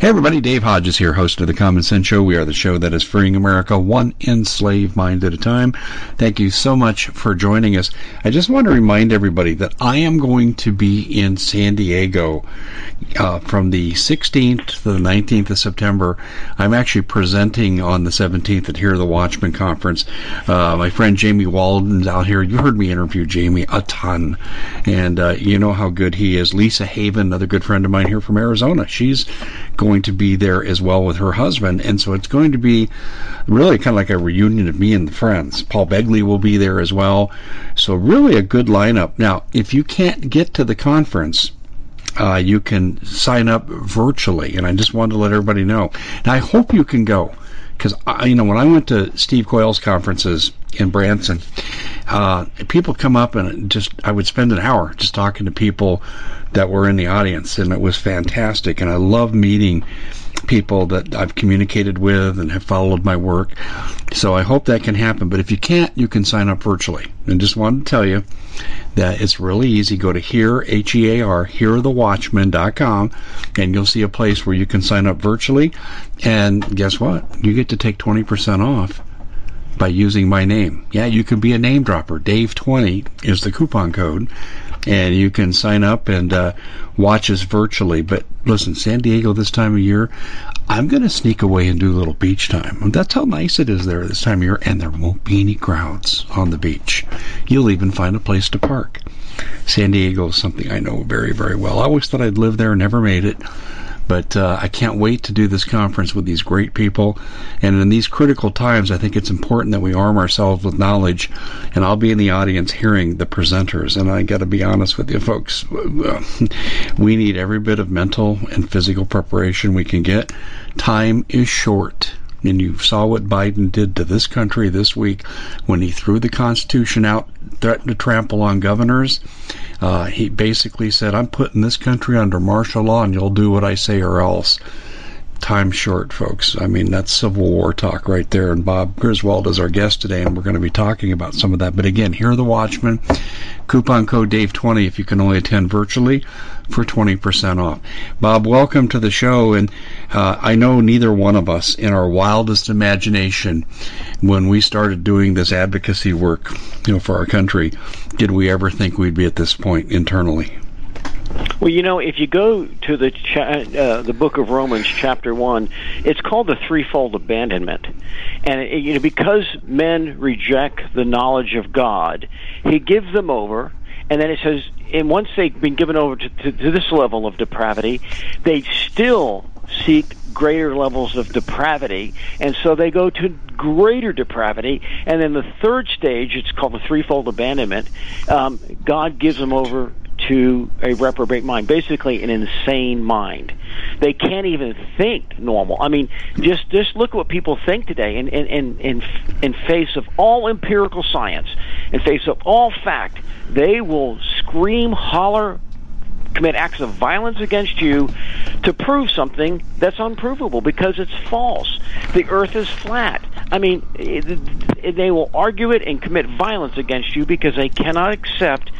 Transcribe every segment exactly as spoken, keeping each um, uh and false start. Hey everybody, Dave Hodges here, host of The Common Sense Show. We are the show that is freeing America one enslaved mind at a time. Thank you so much for joining us. I just want to remind everybody that I am going to be in San Diego uh, from the sixteenth to the nineteenth of September. I'm actually presenting on the seventeenth at Hear the Watchmen Conference. Uh, my friend Jamie Walden's out here. You heard me interview Jamie a ton, and uh, you know how good he is. Lisa Haven, another good friend of mine here from Arizona. She's going Going to be there as well with her husband, and so it's going to be really kind of like a reunion of me and the friends. Paul Begley will be there as well, so really a good lineup. Now, if you can't get to the conference, uh, you can sign up virtually, and I just wanted to let everybody know. Now, I hope you can go, because you know when I went to Steve Quayle's conferences in Branson, uh, people come up and just I would spend an hour just talking to people that were in the audience, and it was fantastic. And I love meeting people that I've communicated with and have followed my work. So I hope that can happen. But if you can't, you can sign up virtually. And just wanted to tell you that it's really easy. Go to Hear, H E A R, hear the watchman dot com, and you'll see a place where you can sign up virtually. And guess what? You get to take twenty percent off by using my name. Yeah, you can be a name dropper. Dave twenty is the coupon code, and you can sign up and uh, watch us virtually. But listen, San Diego this time of year, I'm going to sneak away and do a little beach time. That's how nice it is there this time of year, and there won't be any crowds on the beach. You'll even find a place to park. San Diego is something I know very, very well. I always thought I'd live there, never made it. But uh, I can't wait to do this conference with these great people. And in these critical times, I think it's important that we arm ourselves with knowledge. And I'll be in the audience hearing the presenters. And I got to be honest with you, folks. We need every bit of mental and physical preparation we can get. Time is short. And you saw what Biden did to this country this week when he threw the Constitution out, threatened to trample on governors. Uh, he basically said, I'm putting this country under martial law and you'll do what I say or else. Time's short, folks. I mean, that's Civil War talk right there. And Bob Griswold is our guest today, and we're going to be talking about some of that. But again, Hear the Watchmen. Coupon code Dave twenty if you can only attend virtually for twenty percent off. Bob, welcome to the show. And uh, I know neither one of us in our wildest imagination when we started doing this advocacy work, you know, for our country, did we ever think we'd be at this point internally? Well, you know, if you go to the cha- uh, the Book of Romans, chapter one, it's called the threefold abandonment, and it, you know, because men reject the knowledge of God, He gives them over, And then it says, and once they've been given over to, to, to this level of depravity, they still seek greater levels of depravity, and so they go to greater depravity. And then the third stage, it's called the threefold abandonment, um, God gives them over to a reprobate mind, basically an insane mind. They can't even think normal. I mean, just just look at what people think today in, in, in, in, in face of all empirical science, in face of all fact. They will scream, holler, commit acts of violence against you to prove something that's unprovable because it's false. The earth is flat. I mean, they will argue it and commit violence against you because they cannot accept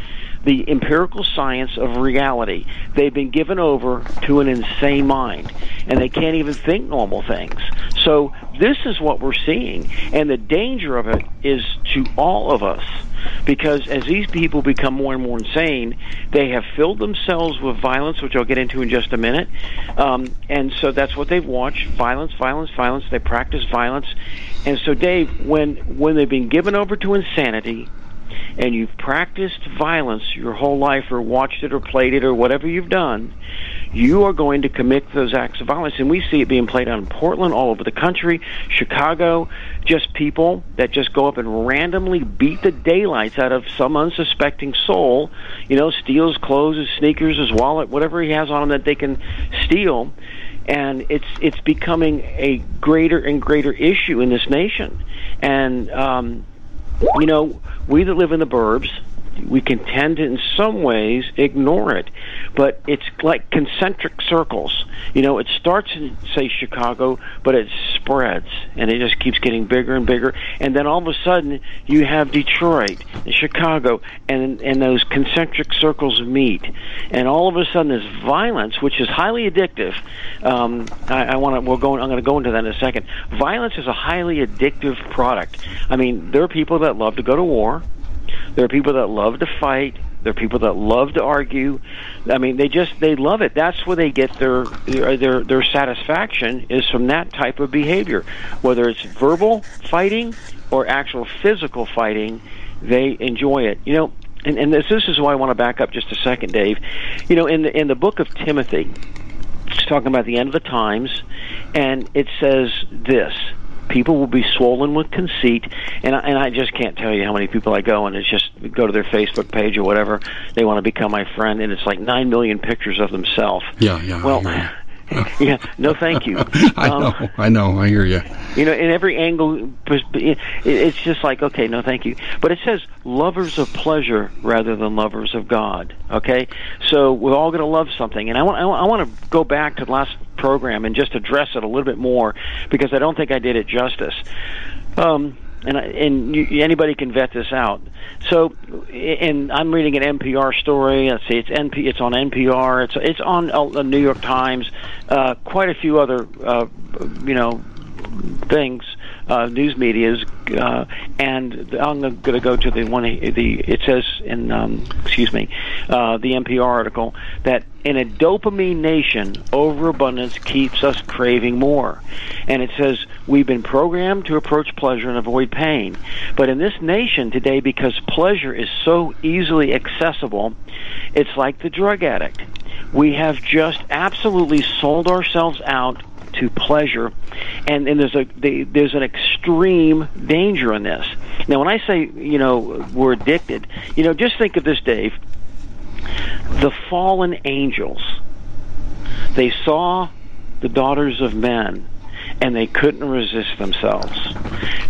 the empirical science of reality. They've been given over to an insane mind, and they can't even think normal things. So this is what we're seeing, and the danger of it is to all of us, because as these people become more and more insane, they have filled themselves with violence, which I'll get into in just a minute, um, and so that's what they've watched, violence, violence, violence. They practice violence. And so, Dave, when, when they've been given over to insanity, and you've practiced violence your whole life or watched it or played it or whatever you've done, you are going to commit those acts of violence. And we see it being played out in Portland, all over the country, Chicago, just people that just go up and randomly beat the daylights out of some unsuspecting soul, you know, steals clothes, his sneakers, his wallet, whatever he has on him that they can steal. And it's it's becoming a greater and greater issue in this nation. And, um, you know, we that live in the burbs, we can tend to, in some ways, ignore it. But it's like concentric circles. You know, it starts in, say, Chicago, but it spreads, and it just keeps getting bigger and bigger. And then all of a sudden, you have Detroit and Chicago, and and those concentric circles meet. And all of a sudden, this violence, which is highly addictive. Um, I, I want to. We'll go. I'm going to go into that in a second. Violence is a highly addictive product. I mean, there are people that love to go to war. There are people that love to fight. There are people that love to argue. I mean, they just, they love it. That's where they get their their their satisfaction, is from that type of behavior. Whether it's verbal fighting or actual physical fighting, they enjoy it. You know, and, and this, this is why I want to back up just a second, Dave. You know, in the, in the book of Timothy, it's talking about the end of the times, and it says this. People will be swollen with conceit, and I, and I just can't tell you how many people I go and it's just go to their Facebook page or whatever. They want to become my friend, and it's like nine million pictures of themselves. Yeah, yeah. Well, yeah. No, thank you. I um, know. I know. I hear you. You know, in every angle, it's just like, okay, no, thank you. But it says lovers of pleasure rather than lovers of God. Okay, so we're all going to love something, and I want I want to go back to the last program and just address it a little bit more, because I don't think I did it justice. Um, and I, and you, anybody can vet this out. So, and I'm reading an N P R story. Let's see, it's N P, it's on N P R. It's it's on the uh, New York Times. Uh, quite a few other, uh, you know, things. Uh, news medias, uh, and I'm going to go to the one. The it says in um, excuse me, uh, the N P R article that in a dopamine nation, overabundance keeps us craving more, and it says we've been programmed to approach pleasure and avoid pain. But in this nation today, because pleasure is so easily accessible, it's like the drug addict. We have just absolutely sold ourselves out to pleasure, and, and there's a the, there's an extreme danger in this. Now, when I say, you know, we're addicted, you know, just think of this, Dave. The fallen angels, they saw the daughters of men, and they couldn't resist themselves.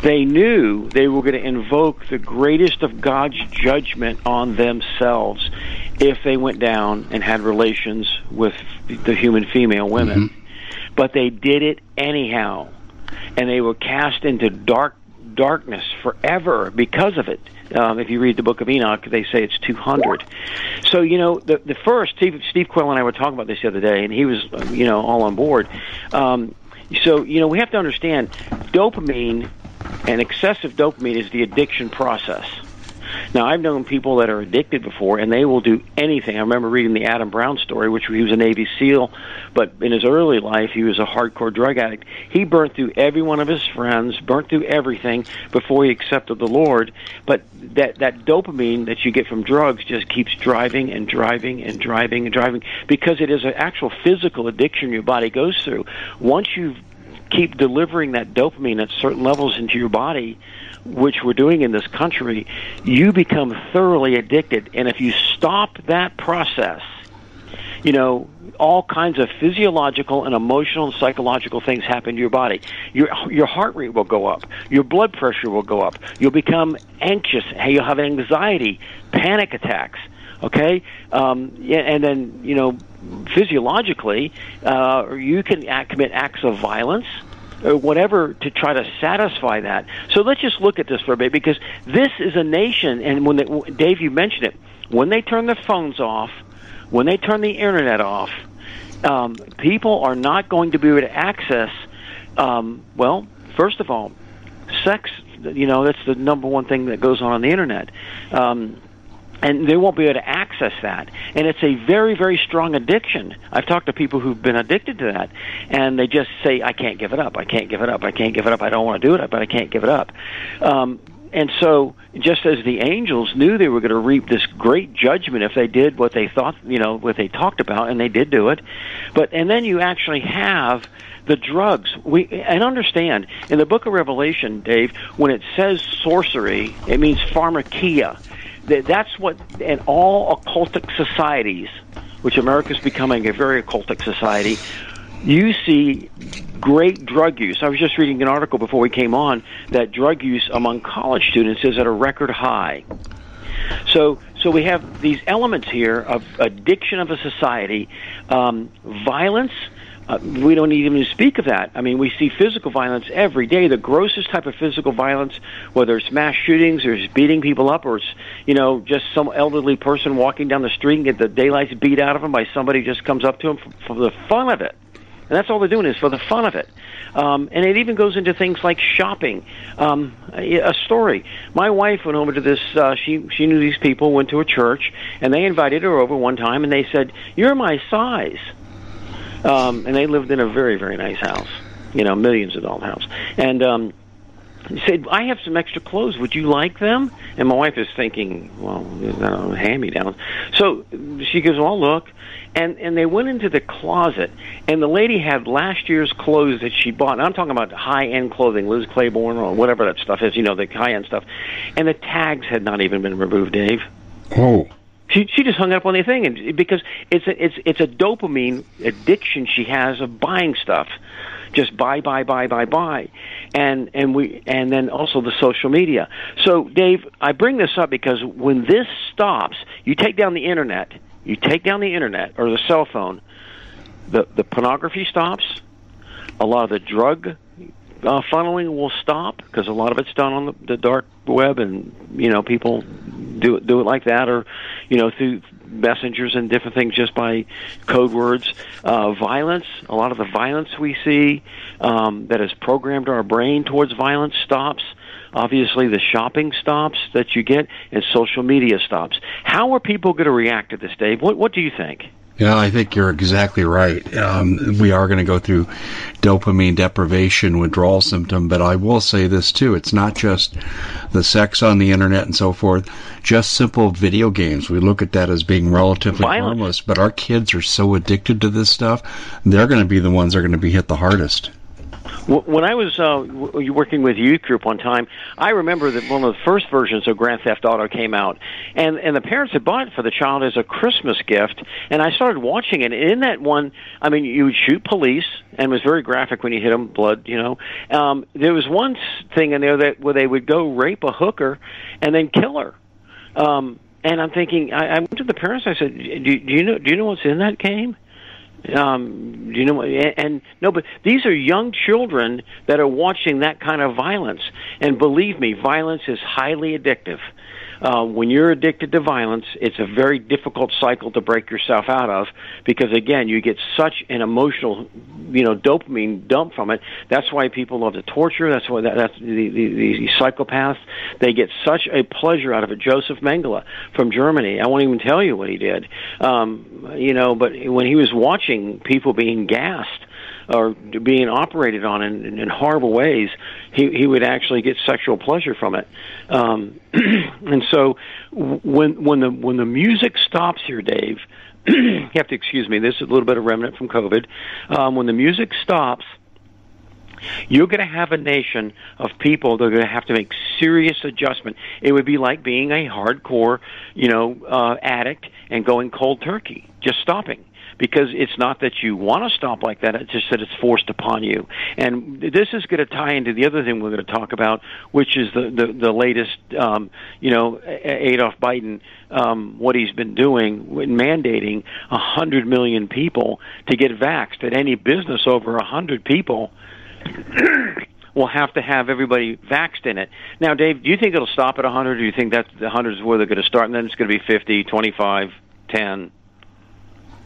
They knew they were going to invoke the greatest of God's judgment on themselves if they went down and had relations with the human female women. Mm-hmm. But they did it anyhow, and they were cast into dark darkness forever because of it. Um, if you read the Book of Enoch, they say it's two hundred. So, you know, the, the first, Steve, Steve Quayle and I were talking about this the other day, and he was, you know, all on board. Um, so, you know, we have to understand dopamine and excessive dopamine is the addiction process. Now, I've known people that are addicted before, and they will do anything. I remember reading the Adam Brown story, which he was a Navy SEAL, but in his early life, he was a hardcore drug addict. He burnt through every one of his friends, burnt through everything before he accepted the Lord. But that, that dopamine that you get from drugs just keeps driving and driving and driving and driving, because it is an actual physical addiction your body goes through. Once you've keep delivering that dopamine at certain levels into your body, which we're doing in this country, you become thoroughly addicted. And if you stop that process, you know, all kinds of physiological and emotional and psychological things happen to your body. Your your heart rate will go up. Your blood pressure will go up. You'll become anxious. You'll have anxiety, panic attacks. Okay, um, and then, you know, physiologically, uh, you can act, commit acts of violence or whatever to try to satisfy that. So let's just look at this for a bit, because this is a nation, and when they, Dave, you mentioned it, when they turn their phones off, when they turn the internet off, um, people are not going to be able to access, um, well, first of all, sex. You know, that's the number one thing that goes on on the internet. Um, And they won't be able to access that. And it's a very, very strong addiction. I've talked to people who've been addicted to that, and they just say, I can't give it up. I can't give it up. I can't give it up. I don't want to do it, but I can't give it up. Um, and so just as the angels knew they were going to reap this great judgment if they did what they thought, you know, what they talked about, and they did do it. But and then you actually have the drugs. We and understand, in the book of Revelation, Dave, when it says sorcery, it means pharmakia. That's what, in all occultic societies, which America's becoming a very occultic society, you see great drug use. I was just reading an article before we came on that drug use among college students is at a record high. So so we have these elements here of addiction of a society, um, violence. Uh, we don't even speak of that. I mean, we see physical violence every day, the grossest type of physical violence, whether it's mass shootings or it's beating people up or it's, you know, just some elderly person walking down the street and get the daylights beat out of them by somebody who just comes up to them for, for the fun of it. And that's all they're doing is for the fun of it. Um, and it even goes into things like shopping. Um, a story. My wife went over to this, uh, she, she knew these people, went to a church, and they invited her over one time and they said, "You're my size." Um, and they lived in a very, very nice house, you know, millions of dollar house. And um, he said, "I have some extra clothes. Would you like them?" And my wife is thinking, well, uh, hand-me-downs. So she goes, "Well, look." And, and they went into the closet, and the lady had last year's clothes that she bought. And I'm talking about high-end clothing, Liz Claiborne or whatever that stuff is, you know, the high-end stuff. And the tags had not even been removed, Dave. Oh. She she just hung up on the thing, and because it's a, it's it's a dopamine addiction she has of buying stuff, just buy buy buy buy buy, and and we and then also the social media. So Dave, I bring this up because when this stops, you take down the internet, you take down the internet or the cell phone, the the pornography stops, a lot of the drug Uh, funneling will stop, because a lot of it's done on the, the dark web, and you know people do it do it like that, or you know through messengers and different things just by code words. Uh, violence, a lot of the violence we see um, that is programmed our brain towards violence stops. Obviously, the shopping stops that you get, and social media stops. How are people going to react to this, Dave? What what do you think? Yeah, I think you're exactly right. Um, we are going to go through dopamine deprivation, withdrawal symptom, but I will say this too. It's not just the sex on the internet and so forth, just simple video games. We look at that as being relatively violent, harmless, but our kids are so addicted to this stuff, they're going to be the ones that are going to be hit the hardest. When I was uh, working with a youth group one time, I remember that one of the first versions of Grand Theft Auto came out, and, and the parents had bought it for the child as a Christmas gift, and I started watching it, and in that one, I mean, you would shoot police, and it was very graphic when you hit them, blood, you know. Um, there was one thing in there that where they would go rape a hooker and then kill her. Um, and I'm thinking, I, I went to the parents, I said, do, do you know, do you know what's in that game? Um, you know, and, and no, but these are young children that are watching that kind of violence. And believe me, violence is highly addictive. uh, when you're addicted to violence, it's a very difficult cycle to break yourself out of, because again, you get such an emotional, you know, dopamine dump from it. That's why people love to torture. That's why that, that's the, the, the psychopaths. They get such a pleasure out of it. Joseph Mengele from Germany. I won't even tell you what he did. Um, you know, but when he was watching people being gassed or being operated on in, in horrible ways, he, he would actually get sexual pleasure from it. Um, and so when when the when the music stops here, Dave, you have to excuse me, this is a little bit of remnant from COVID. Um, when the music stops, you're going to have a nation of people that are going to have to make serious adjustment. It would be like being a hardcore, you know, uh, addict and going cold turkey, just stopping. Because it's not that you want to stop like that, it's just that it's forced upon you. And this is going to tie into the other thing we're going to talk about, which is the, the, the latest, um, you know, Adolf Biden, um, what he's been doing, mandating one hundred million people to get vaxxed. At any business over one hundred people will have to have everybody vaxxed in it. Now, Dave, do you think it'll stop at one hundred, or do you think that the one hundred is where they're going to start, and then it's going to be fifty, twenty-five, ten?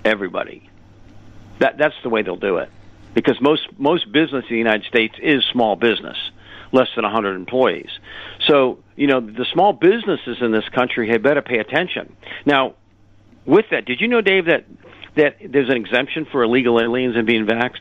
Everybody. That that's the way they'll do it, because most most business in the United States is small business, less than one hundred employees. So you know the small businesses in this country had better pay attention. Now, with that, did you know, Dave, that that there's an exemption for illegal aliens and being vaxxed?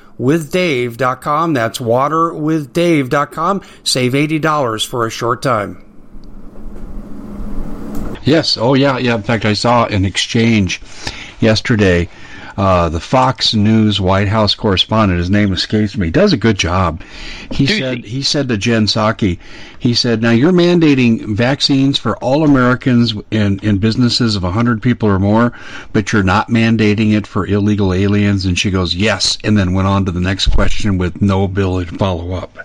with dave dot com. That's water with dave dot com. Save eighty dollars for a short time. Yes. Oh, yeah. Yeah. In fact, I saw an exchange yesterday. Uh, the Fox News White House correspondent, his name escapes me, does a good job. He Dude. said he said to Jen Psaki, he said, now you're mandating vaccines for all Americans in, in businesses of one hundred people or more, but you're not mandating it for illegal aliens. And she goes, yes, and then went on to the next question with no bill to follow up.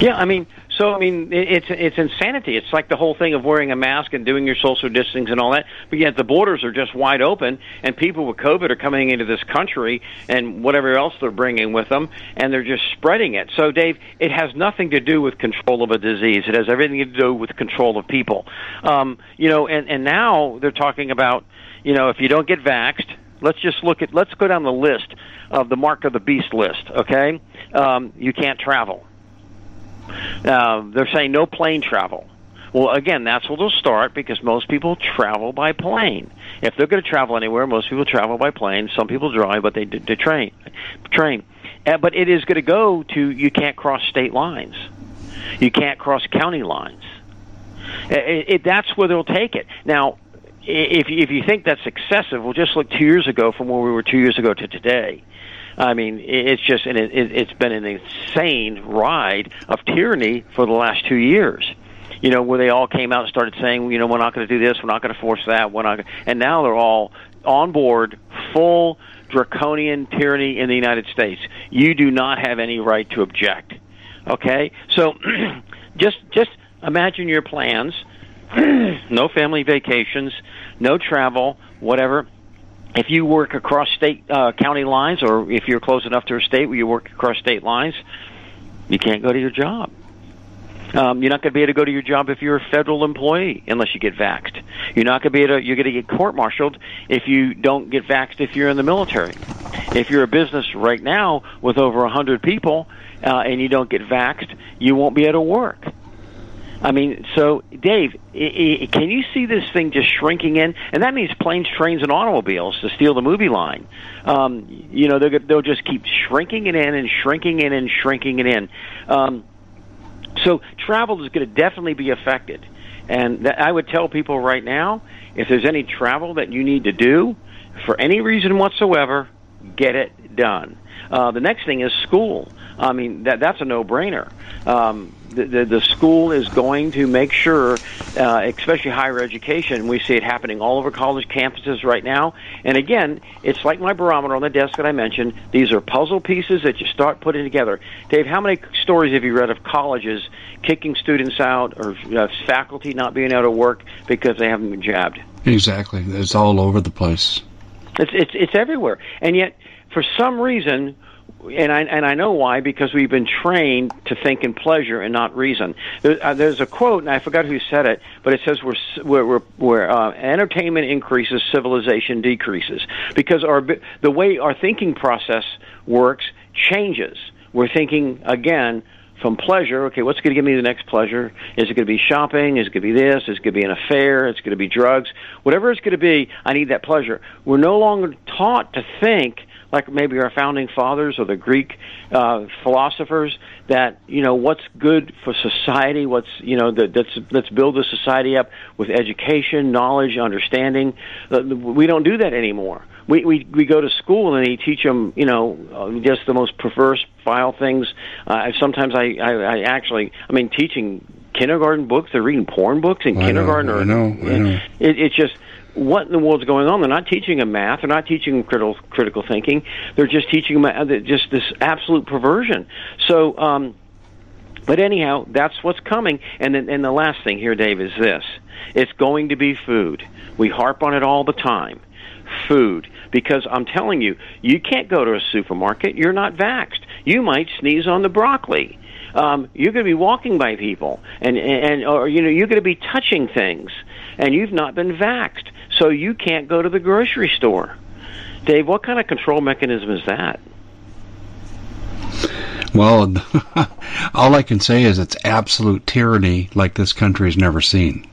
Yeah, I mean, So, I mean, it's it's insanity. It's like the whole thing of wearing a mask and doing your social distancing and all that, but yet the borders are just wide open, and people with COVID are coming into this country and whatever else they're bringing with them, and they're just spreading it. So, Dave, it has nothing to do with control of a disease. It has everything to do with control of people. Um, you know, and, and now they're talking about, you know, if you don't get vaxxed, let's just look at, let's go down the list of the Mark of the Beast list, okay? Um, you can't travel. Uh, they're saying no plane travel. Well, again, that's where they'll start, because most people travel by plane. If they're going to travel anywhere, most people travel by plane. Some people drive, but they, they train. train. Uh, but it is going to go to you can't cross state lines. You can't cross county lines. It, it, that's where they'll take it. Now, if, if you think that's excessive, well, just look two years ago from where we were two years ago to today. I mean, it's just, and it, it's been an insane ride of tyranny for the last two years. You know, where they all came out and started saying, you know, we're not going to do this, we're not going to force that, we're not gonna, and now they're all on board, full draconian tyranny in the United States. You do not have any right to object. Okay, so just just imagine your plans: no family vacations, no travel, whatever. If you work across state uh, county lines, or if you're close enough to a state where you work across state lines, you can't go to your job. Um, you're not going to be able to go to your job if you're a federal employee unless you get vaxxed. You're not going to be able to, you're going to get court-martialed if you don't get vaxxed if you're in the military. If you're a business right now with over one hundred people uh, and you don't get vaxxed, you won't be able to work. I mean, so, Dave, I- I- can you see this thing just shrinking in? And that means planes, trains, and automobiles, to steal the movie line. Um, you know, they'll, they'll just keep shrinking it in and shrinking it in and shrinking it in. Um, so travel is going to definitely be affected. And that, I would tell people right now, if there's any travel that you need to do, for any reason whatsoever, get it done. Uh, the next thing is school. I mean, that that's a no-brainer. Um, the, the, the school is going to make sure, uh, especially higher education, we see it happening all over college campuses right now. And again, it's like my barometer on the desk that I mentioned. These are puzzle pieces that you start putting together. Dave, how many stories have you read of colleges kicking students out, or uh, faculty not being able to work because they haven't been jabbed? Exactly. It's all over the place. It's it's it's everywhere. And yet, for some reason, and I and I know why, because we've been trained to think in pleasure and not reason. There, uh, there's a quote, and I forgot who said it, but it says we're we're we're uh, entertainment increases, civilization decreases, because our the way our thinking process works changes. We're thinking again from pleasure. Okay, what's going to give me the next pleasure? Is it going to be shopping? Is it going to be this? Is it going to be an affair? Is it going to be drugs? Whatever it's going to be, I need that pleasure. We're no longer taught to think like maybe our founding fathers or the Greek uh, philosophers, that, you know, what's good for society, what's, you know, the, that's, let's build the society up with education, knowledge, understanding. We don't do that anymore. We, we, we go to school and they teach them, you know, just the most perverse, vile things. Uh, sometimes I, I, I actually, I mean, teaching kindergarten books, they're reading porn books in I kindergarten. Know, or, I know, I know. It, it's just... What in the world's going on? They're not teaching them math. They're not teaching them critical critical thinking. They're just teaching them just this absolute perversion. So, um, but anyhow, that's what's coming. And then, and the last thing here, Dave, is this: it's going to be food. We harp on it all the time. Food, because I'm telling you, you can't go to a supermarket. You're not vaxxed. You might sneeze on the broccoli. Um, you're going to be walking by people, and and or you know you're going to be touching things, and you've not been vaxxed. So you can't go to the grocery store. Dave, what kind of control mechanism is that? Well, all I can say is it's absolute tyranny like this country's never seen.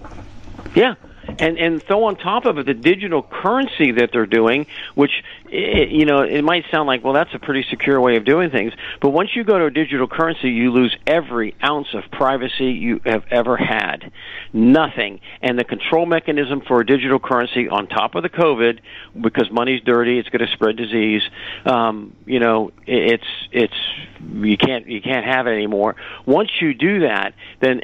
Yeah. And and throw on top of it the digital currency that they're doing, which, it, you know, it might sound like, well, that's a pretty secure way of doing things. But once you go to a digital currency, you lose every ounce of privacy you have ever had. Nothing. And the control mechanism for a digital currency on top of the COVID, because money's dirty, it's going to spread disease. Um, you know, it, it's it's you can't you can't have it anymore. Once you do that, then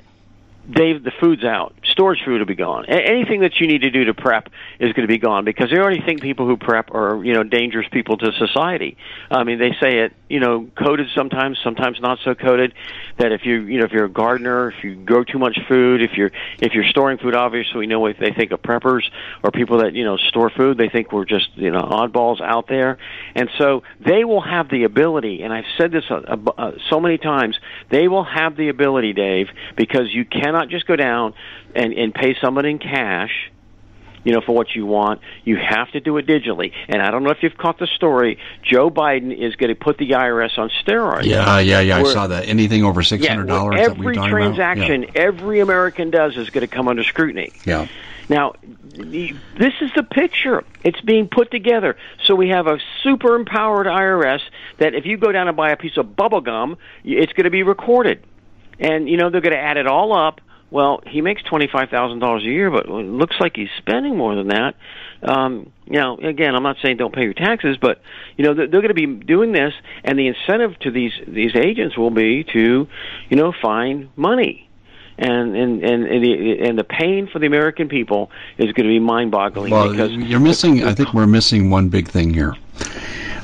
Dave, the food's out. Storage food will be gone. A- anything that you need to do to prep is going to be gone, because they already think people who prep are, you know, dangerous people to society. I mean, they say it, you know, coded sometimes, sometimes not so coded, that if you, you know, if you're a gardener, if you grow too much food, if you're if you're storing food, obviously we know what they think of preppers or people that, you know, store food. They think we're just, you know, oddballs out there. And so they will have the ability, and I've said this uh, uh, so many times, they will have the ability, Dave, because you can not just go down and, and pay someone in cash, you know, for what you want. You have to do it digitally. And I don't know if you've caught the story. Joe Biden is going to put the I R S on steroids. Yeah, yeah, yeah. Where, I saw that. Anything over six hundred dollars yeah, that we've done. Every transaction yeah. every American does is going to come under scrutiny. Yeah. Now, this is the picture. It's being put together. So we have a super empowered I R S that if you go down and buy a piece of bubble gum, it's going to be recorded. And, you know, they're going to add it all up. Well, he makes twenty-five thousand dollars a year, but it looks like he's spending more than that. Um, you know, again, I'm not saying don't pay your taxes, but, you know, they're, they're going to be doing this, and the incentive to these, these agents will be to, you know, find money. And and and and the, and the pain for the American people is going to be mind-boggling. Well, because you're missing. The, the, I think we're missing one big thing here.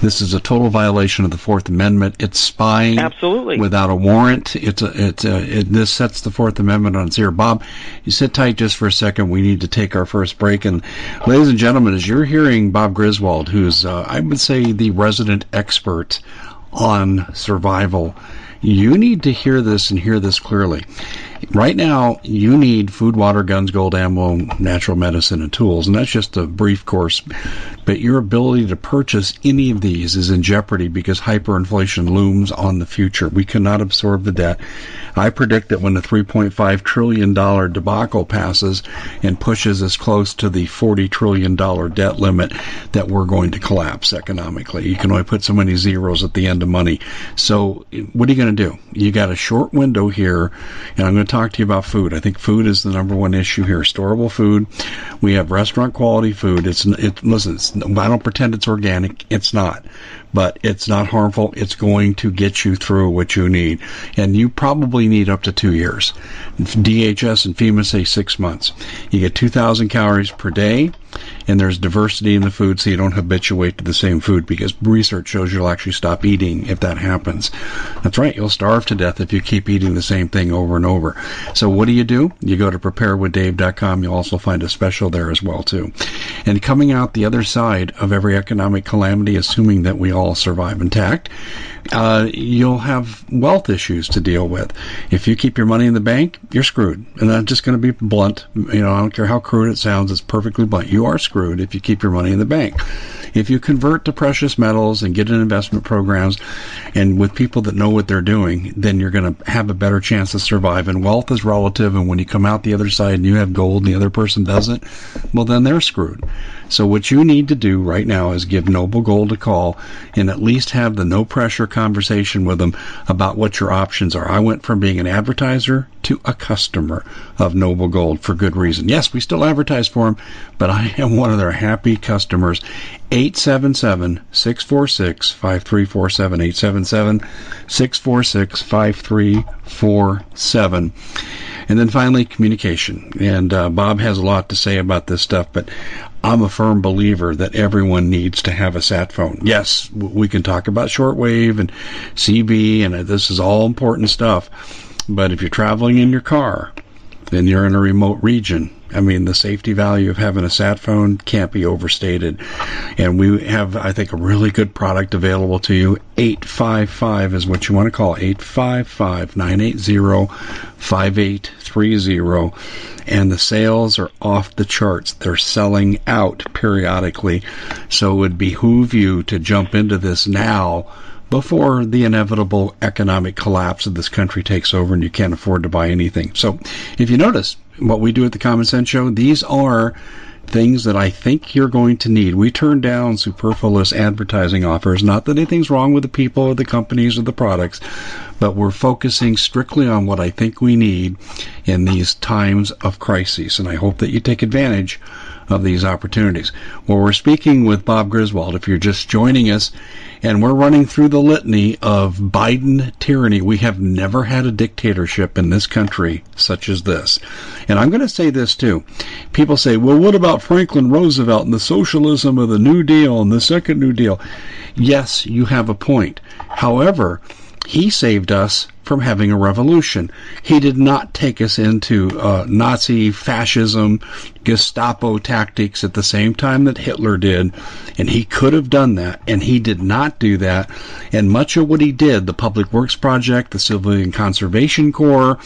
This is a total violation of the Fourth Amendment. It's spying, absolutely, without a warrant. It's a, it's a, it, this sets the Fourth Amendment on its ear. Bob, you sit tight just for a second. We need to take our first break. And ladies and gentlemen, as you're hearing Bob Griswold, who's uh, I would say the resident expert on survival. You need to hear this and hear this clearly. Right now, you need food, water, guns, gold, ammo, natural medicine, and tools. And that's just a brief course. But your ability to purchase any of these is in jeopardy because hyperinflation looms on the future. We cannot absorb the debt. I predict that when the three point five trillion dollars debacle passes and pushes us close to the forty trillion dollars debt limit, that we're going to collapse economically. You can only put so many zeros at the end of money. So what are you going to do? You got a short window here, and I'm going to talk to you about food. I think food is the number one issue here. Storable food. We have restaurant quality food. It's it, listen, it's, I don't pretend it's organic. It's not. But it's not harmful. It's going to get you through what you need. And you probably need up to two years. D H S and FEMA say six months. You get two thousand calories per day, and there's diversity in the food so you don't habituate to the same food, because research shows you'll actually stop eating if that happens. That's right. You'll starve to death if you keep eating the same thing over and over. So what do you do? You go to prepare with dave dot com. You'll also find a special there as well, too. And coming out the other side of every economic calamity, assuming that we all all survive intact, uh, you'll have wealth issues to deal with. If you keep your money in the bank, you're screwed. And I'm just going to be blunt. You know, I don't care how crude it sounds. It's perfectly blunt. You are screwed if you keep your money in the bank. If you convert to precious metals and get in investment programs and with people that know what they're doing, then you're going to have a better chance to survive. And wealth is relative. And when you come out the other side and you have gold and the other person doesn't, well, then they're screwed. So what you need to do right now is give Noble Gold a call and at least have the no-pressure conversation with them about what your options are. I went from being an advertiser to a customer of Noble Gold for good reason. Yes, we still advertise for them, but I am one of their happy customers. eight seven seven, six four six, five three four seven, eight seven seven, six four six, five three four seven. And then finally, communication. And uh, Bob has a lot to say about this stuff, but I'm a firm believer that everyone needs to have a sat phone. Yes, we can talk about shortwave and C B, and this is all important stuff. But if you're traveling in your car, then you're in a remote region. I mean, the safety value of having a sat phone can't be overstated. And we have, I think, a really good product available to you. eight five five is what you want to call, eight five five, nine eight zero, five eight three zero. And the sales are off the charts. They're selling out periodically. So it would behoove you to jump into this now, before the inevitable economic collapse of this country takes over and you can't afford to buy anything. So if you notice what we do at the Common Sense Show, these are things that I think you're going to need. We turn down superfluous advertising offers. Not that anything's wrong with the people or the companies or the products, but we're focusing strictly on what I think we need in these times of crisis. And I hope that you take advantage of these opportunities. Well, we're speaking with Bob Griswold, if you're just joining us, and we're running through the litany of Biden tyranny. We have never had a dictatorship in this country such as this. And I'm going to say this, too. People say, well, what about Franklin Roosevelt and the socialism of the New Deal and the Second New Deal? Yes, you have a point. However, he saved us from having a revolution. He did not take us into uh, Nazi fascism, Gestapo tactics at the same time that Hitler did, and he could have done that, and he did not do that. And much of what he did, the Public Works Project, the Civilian Conservation Corps,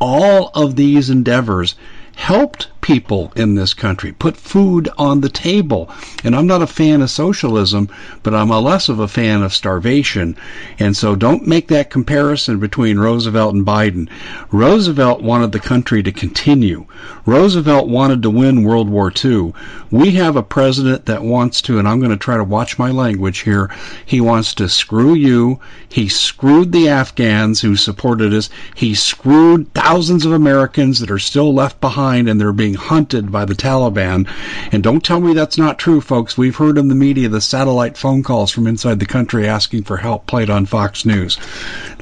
all of these endeavors helped people in this country, put food on the table. And I'm not a fan of socialism, but I'm a less of a fan of starvation. And so don't make that comparison between Roosevelt and Biden. Roosevelt wanted the country to continue. Roosevelt wanted to win World War Two. We have a president that wants to, and I'm going to try to watch my language here, he wants to screw you. He screwed the Afghans who supported us. He screwed thousands of Americans that are still left behind and they're being hunted by the Taliban. And don't tell me that's not true, folks. We've heard in the media the satellite phone calls from inside the country asking for help played on Fox News.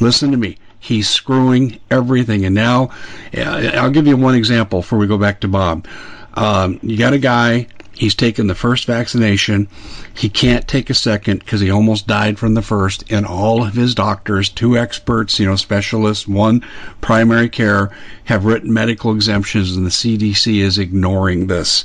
Listen to me. He's screwing everything. And now, I'll give you one example before we go back to Bob. Um, you got a guy, he's taken the first vaccination. He can't take a second because he almost died from the first. And all of his doctors, two experts, you know, specialists, one primary care, have written medical exemptions, and the C D C is ignoring this.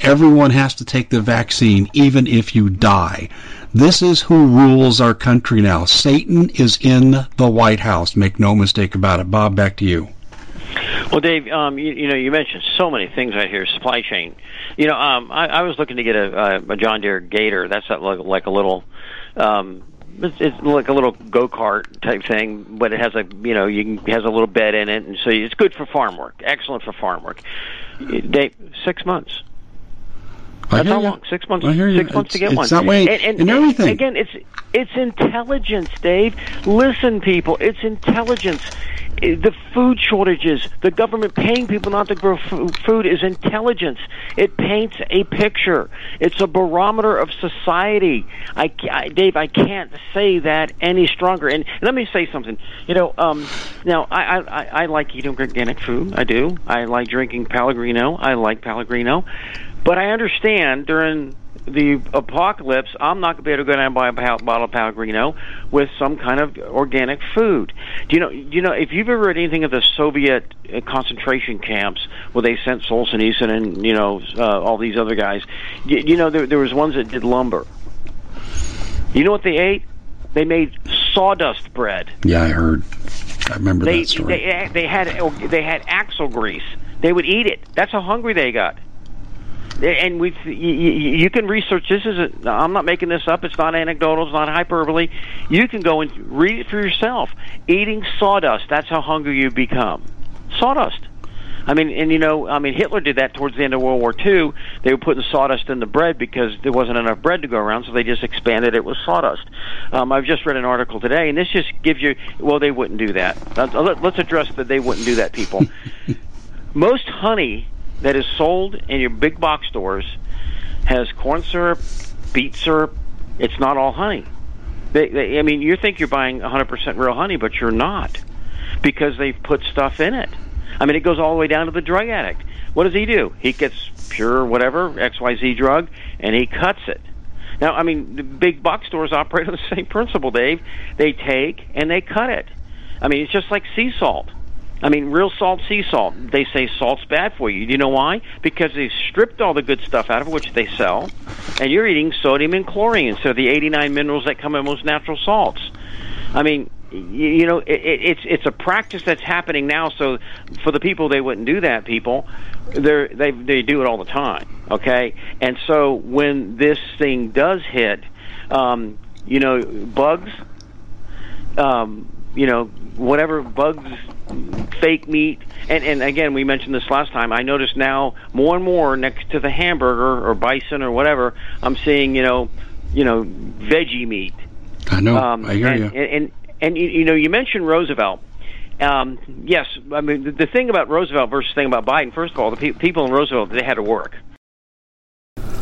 Everyone has to take the vaccine, even if you die. This is who rules our country now. Satan is in the White House. Make no mistake about it. Bob, back to you. Well, Dave, um, you, you know, you mentioned so many things right here. Supply chain. You know, um, I, I was looking to get a, a John Deere Gator. That's not like, like a little, um, it's, it's like a little go-kart type thing, but it has a, you know, you can, it has a little bed in it, and so it's good for farm work. Excellent for farm work. Dave, six months. That's how long. Six months. Six months it's, to get it's one. It's that way. And, and, and everything. And again, it's it's intelligence, Dave. Listen, people. It's intelligence. The food shortages, the government paying people not to grow food is intelligence. It paints a picture. It's a barometer of society. I, I Dave, I can't say that any stronger. And, and let me say something. You know, um, now I, I I like eating organic food. I do. I like drinking Pellegrino. I like Pellegrino. But I understand during the apocalypse, I'm not going to be able to go down and buy a bottle of Pellegrino with some kind of organic food. Do you know, you know, if you've ever read anything of the Soviet concentration camps where they sent Solzhenitsyn and, you know, uh, all these other guys, you, you know, there, there was ones that did lumber. You know what they ate? They made sawdust bread. Yeah, I heard. I remember they, that story. They, they, had, they had axle grease. They would eat it. That's how hungry they got. And we, you, you can research this. Isn't, I'm not making this up. It's not anecdotal. It's not hyperbole. You can go and read it for yourself. Eating sawdust. That's how hungry you become. Sawdust. I mean, and you know, I mean, Hitler did that towards the end of World War Two. They were putting sawdust in the bread because there wasn't enough bread to go around, so they just expanded it with sawdust. Um, I've just read an article today, and this just gives you, well, they wouldn't do that. Let's address that they wouldn't do that, people. Most honey that is sold in your big box stores has corn syrup, beet syrup. It's not all honey. They, they, I mean, you think you're buying one hundred percent real honey, but you're not because they've put stuff in it. I mean, it goes all the way down to the drug addict. What does he do? He gets pure whatever, X Y Z drug, and he cuts it. Now, I mean, the big box stores operate on the same principle, Dave. They take and they cut it. I mean, it's just like sea salt. I mean, real salt, sea salt. They say salt's bad for you. Do you know why? Because they've stripped all the good stuff out of it, which they sell, and you're eating sodium and chlorine instead of the eighty-nine minerals that come in most natural salts. I mean, you, you know, it, it, it's it's a practice that's happening now. So for the people, they wouldn't do that. People, they they they do it all the time. Okay, and so when this thing does hit, um, you know, bugs. Um, You know, whatever bugs, fake meat, and, and again, we mentioned this last time. I notice now more and more next to the hamburger or bison or whatever, I'm seeing you know, you know, veggie meat. I know. Um, I hear and, you. And, and and you know, you mentioned Roosevelt. Um, yes, I mean the, the thing about Roosevelt versus the thing about Biden. First of all, the pe- people in Roosevelt, they had to work.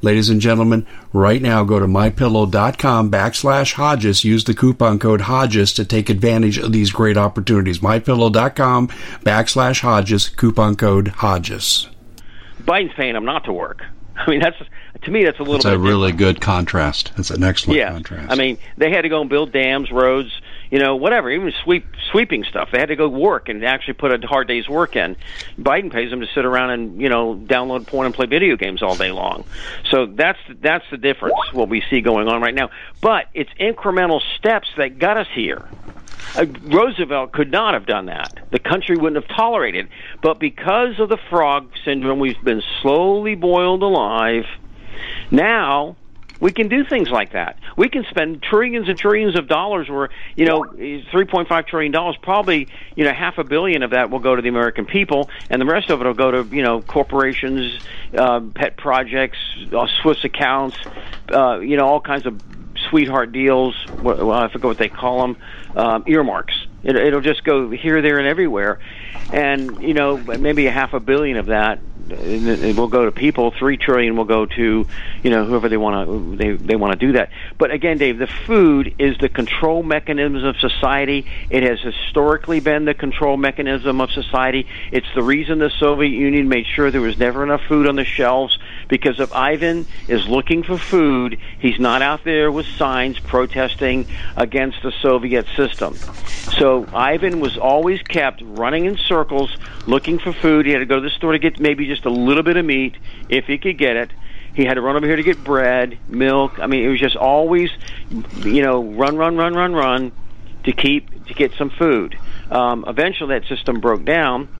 Ladies and gentlemen, right now go to mypillow.com backslash Hodges. Use the coupon code Hodges to take advantage of these great opportunities. mypillow.com backslash Hodges, coupon code Hodges. Biden's paying him not to work. I mean, that's to me, that's a little that's bit That's a really different. good contrast. That's an excellent yeah. contrast. I mean, they had to go and build dams, roads, you know, whatever, even sweep sweeping stuff. They had to go work and actually put a hard day's work in. Biden pays them to sit around and, you know, download porn and play video games all day long. So that's that's the difference, what we see going on right now. But it's incremental steps that got us here. Uh, Roosevelt could not have done that. The country wouldn't have tolerated it. But because of the frog syndrome, we've been slowly boiled alive. Now we can do things like that. We can spend trillions and trillions of dollars where, you know, three point five trillion dollars, probably, you know, half a billion of that will go to the American people, and the rest of it will go to, you know, corporations, uh, pet projects, Swiss accounts, uh, you know, all kinds of sweetheart deals. Well, I forget what they call them, um, earmarks. It, it'll just go here, there, and everywhere. And, you know, maybe a half a billion of that it will go to people. Three trillion will go to, you know, whoever they want to. They they want to do that. But again, Dave, the food is the control mechanism of society. It has historically been the control mechanism of society. It's the reason the Soviet Union made sure there was never enough food on the shelves, because if Ivan is looking for food, he's not out there with signs protesting against the Soviet system. So Ivan was always kept running in circles looking for food. He had to go to the store to get maybe just a little bit of meat if he could get it. He had to run over here to get bread, milk. I mean, it was just always, you know, run, run, run, run, run to keep to get some food. Um, eventually, that system broke down.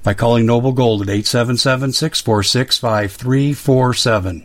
by calling Noble Gold at eight seven seven, six four six, five three four seven.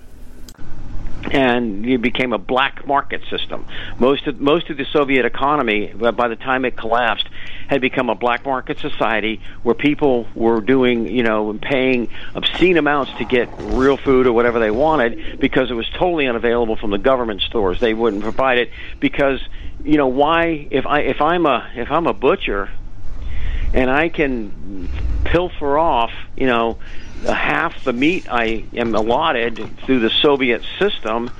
And it became a black market system. Most of, most of the Soviet economy, by the time it collapsed, had become a black market society where people were doing, you know, paying obscene amounts to get real food or whatever they wanted because it was totally unavailable from the government stores. They wouldn't provide it because, you know, why? If I if I'm a if I'm a butcher, and I can pilfer off, you know, half the meat I am allotted through the Soviet system,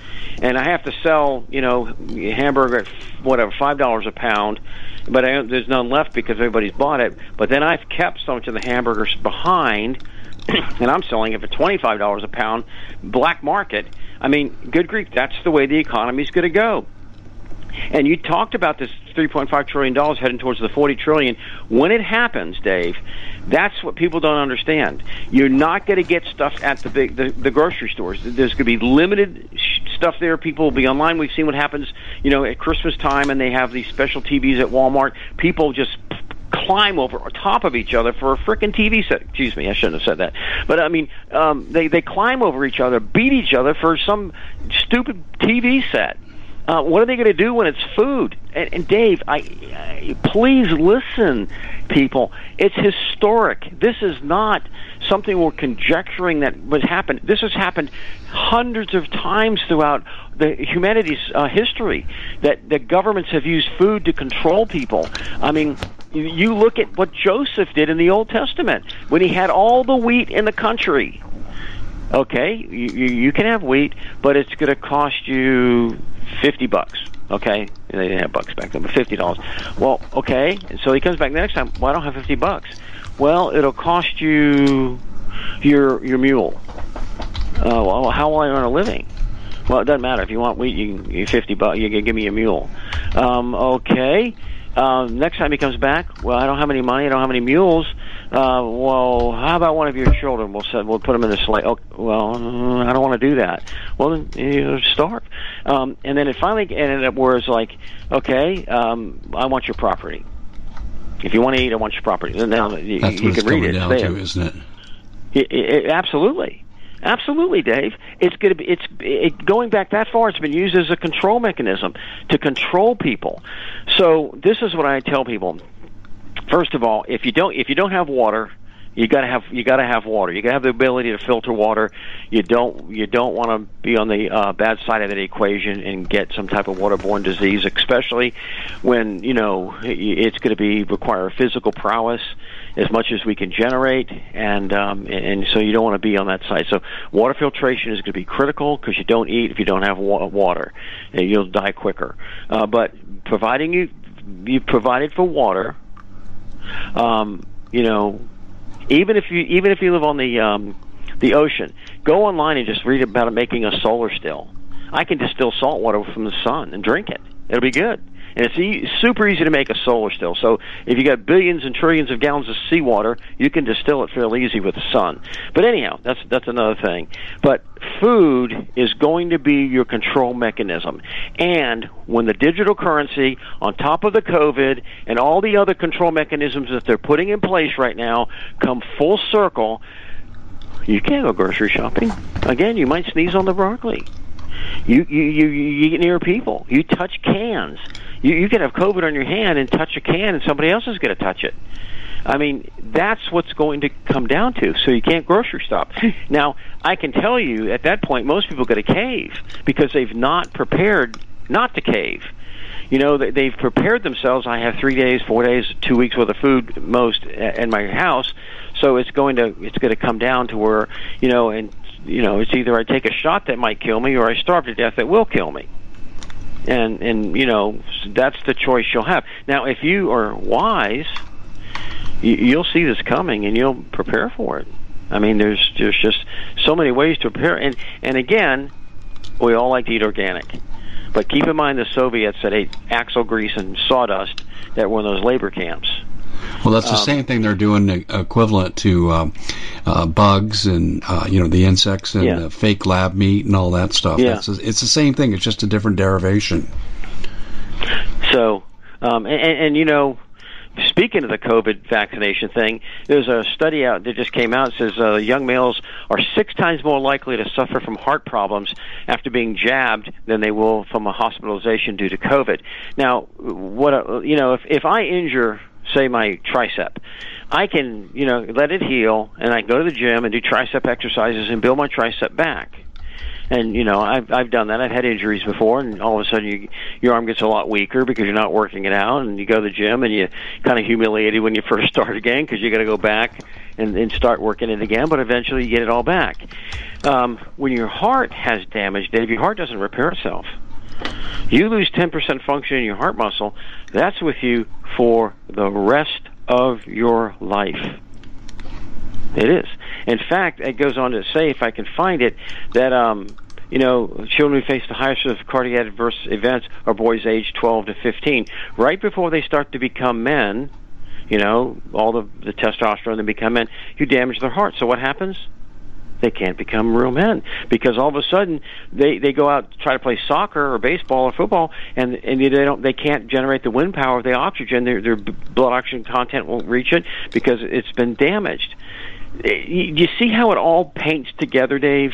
and I have to sell, you know, hamburger at whatever five dollars a pound, but I, there's none left because everybody's bought it. But then I've kept so much of the hamburgers behind, and I'm selling it for twenty-five dollars a pound, black market. I mean, good grief, that's the way the economy's going to go. And you talked about this three point five trillion dollars heading towards the forty trillion. When it happens, Dave, that's what people don't understand. You're not going to get stuff at the big the, the grocery stores. There's going to be limited stuff there. People will be online. We've seen what happens, you know, at Christmas time, and they have these special T Vs at Walmart. People just climb over top of each other for a frickin' T V set. Excuse me, I shouldn't have said that. But, I mean, um, they, they climb over each other, beat each other for some stupid T V set. Uh, what are they going to do when it's food? And, and Dave, I, I please listen, people. It's historic. This is not something we're conjecturing that was happened. This has happened hundreds of times throughout the humanity's uh, history, that the governments have used food to control people. I mean, you, you look at what Joseph did in the Old Testament when he had all the wheat in the country. Okay, you, you can have wheat, but it's going to cost you fifty bucks. Okay, they didn't have bucks back then, but fifty dollars. Well, okay, so he comes back the next time. Well, I don't have fifty bucks. Well, it'll cost you your your mule. Oh, uh, well, how will I earn a living? Well, it doesn't matter. If you want wheat, you can you fifty bucks. You can give me a mule. Um, okay. Uh, next time he comes back, well, I don't have any money. I don't have any mules. Uh, well, how about one of your children? We'll set, we'll put them in the sleigh. Oh, well, I don't want to do that. Well, then you starve. Um, and then it finally ended up where it's like, okay, um, I want your property. If you want to eat, I want your property. And now you, you can read it. That's what it's coming down to, isn't it? It, it, it absolutely. Absolutely, Dave. It's going to be. It's it, going back that far. It's been used as a control mechanism to control people. So this is what I tell people. First of all, if you don't, if you don't have water, you gotta have, you gotta have water. You gotta have the ability to filter water. You don't, you don't want to be on the uh, bad side of that equation and get some type of waterborne disease, especially when you know it's going to be require physical prowess as much as we can generate, and um, and so you don't want to be on that side. So water filtration is going to be critical because you don't eat if you don't have wa- water, and you'll die quicker. Uh, but providing you you provided for water, um, you know, even if you even if you live on the um, the ocean, go online and just read about it making a solar still. I can distill salt water from the sun and drink it. It'll be good. And it's e- super easy to make a solar still. So if you got billions and trillions of gallons of seawater, you can distill it fairly easy with the sun. But anyhow, that's that's another thing. But food is going to be your control mechanism. And when the digital currency, on top of the COVID and all the other control mechanisms that they're putting in place right now, come full circle, you can't go grocery shopping. Again, you might sneeze on the broccoli. You you you, you get near people. You touch cans. You, you can have COVID on your hand and touch a can, and somebody else is going to touch it. I mean, that's what's going to come down to. So you can't grocery shop. Now, I can tell you at that point, most people are going to cave because they've not prepared not to cave. You know, they've prepared themselves. I have three days, four days, two weeks worth of food most in my house. So it's going to it's going to come down to where, you know, and you know, it's either I take a shot that might kill me, or I starve to death that will kill me. And, and you know, that's the choice you'll have. Now, if you are wise, you, you'll see this coming, and you'll prepare for it. I mean, there's there's just so many ways to prepare. And, and again, we all like to eat organic. But keep in mind the Soviets that ate axle grease and sawdust that were in those labor camps. Well, that's the um, same thing they're doing, equivalent to um, uh, bugs and uh, you know the insects and yeah. the fake lab meat and all that stuff. Yeah. That's a, it's the same thing. It's just a different derivation. So, um, and, and you know, speaking of the COVID vaccination thing, there's a study out that just came out that says uh, young males are six times more likely to suffer from heart problems after being jabbed than they will from a hospitalization due to COVID. Now, what uh, you know, if if I injure, say, my tricep, I can, you know, let it heal, and I can go to the gym and do tricep exercises and build my tricep back. And, you know, I've, I've done that. I've had injuries before, and all of a sudden you, your arm gets a lot weaker because you're not working it out, and you go to the gym, and you're kind of humiliated when you first start again because you've got to go back and, and start working it again, but eventually you get it all back. Um, when your heart has damage, Dave, your heart doesn't repair itself. You lose ten percent function in your heart muscle, that's with you for the rest of your life. It is. In fact, it goes on to say, if I can find it, that, um, you know, children who face the highest risk of cardiac adverse events are boys aged twelve to fifteen. Right before they start to become men, you know, all the, the testosterone, they become men, you damage their heart. So what happens? they can't become real men, because all of a sudden they, they go out to try to play soccer or baseball or football, and, and they don't they can't generate the wind power, the oxygen, their, their blood oxygen content won't reach it because it's been damaged. You see how it all paints together, Dave?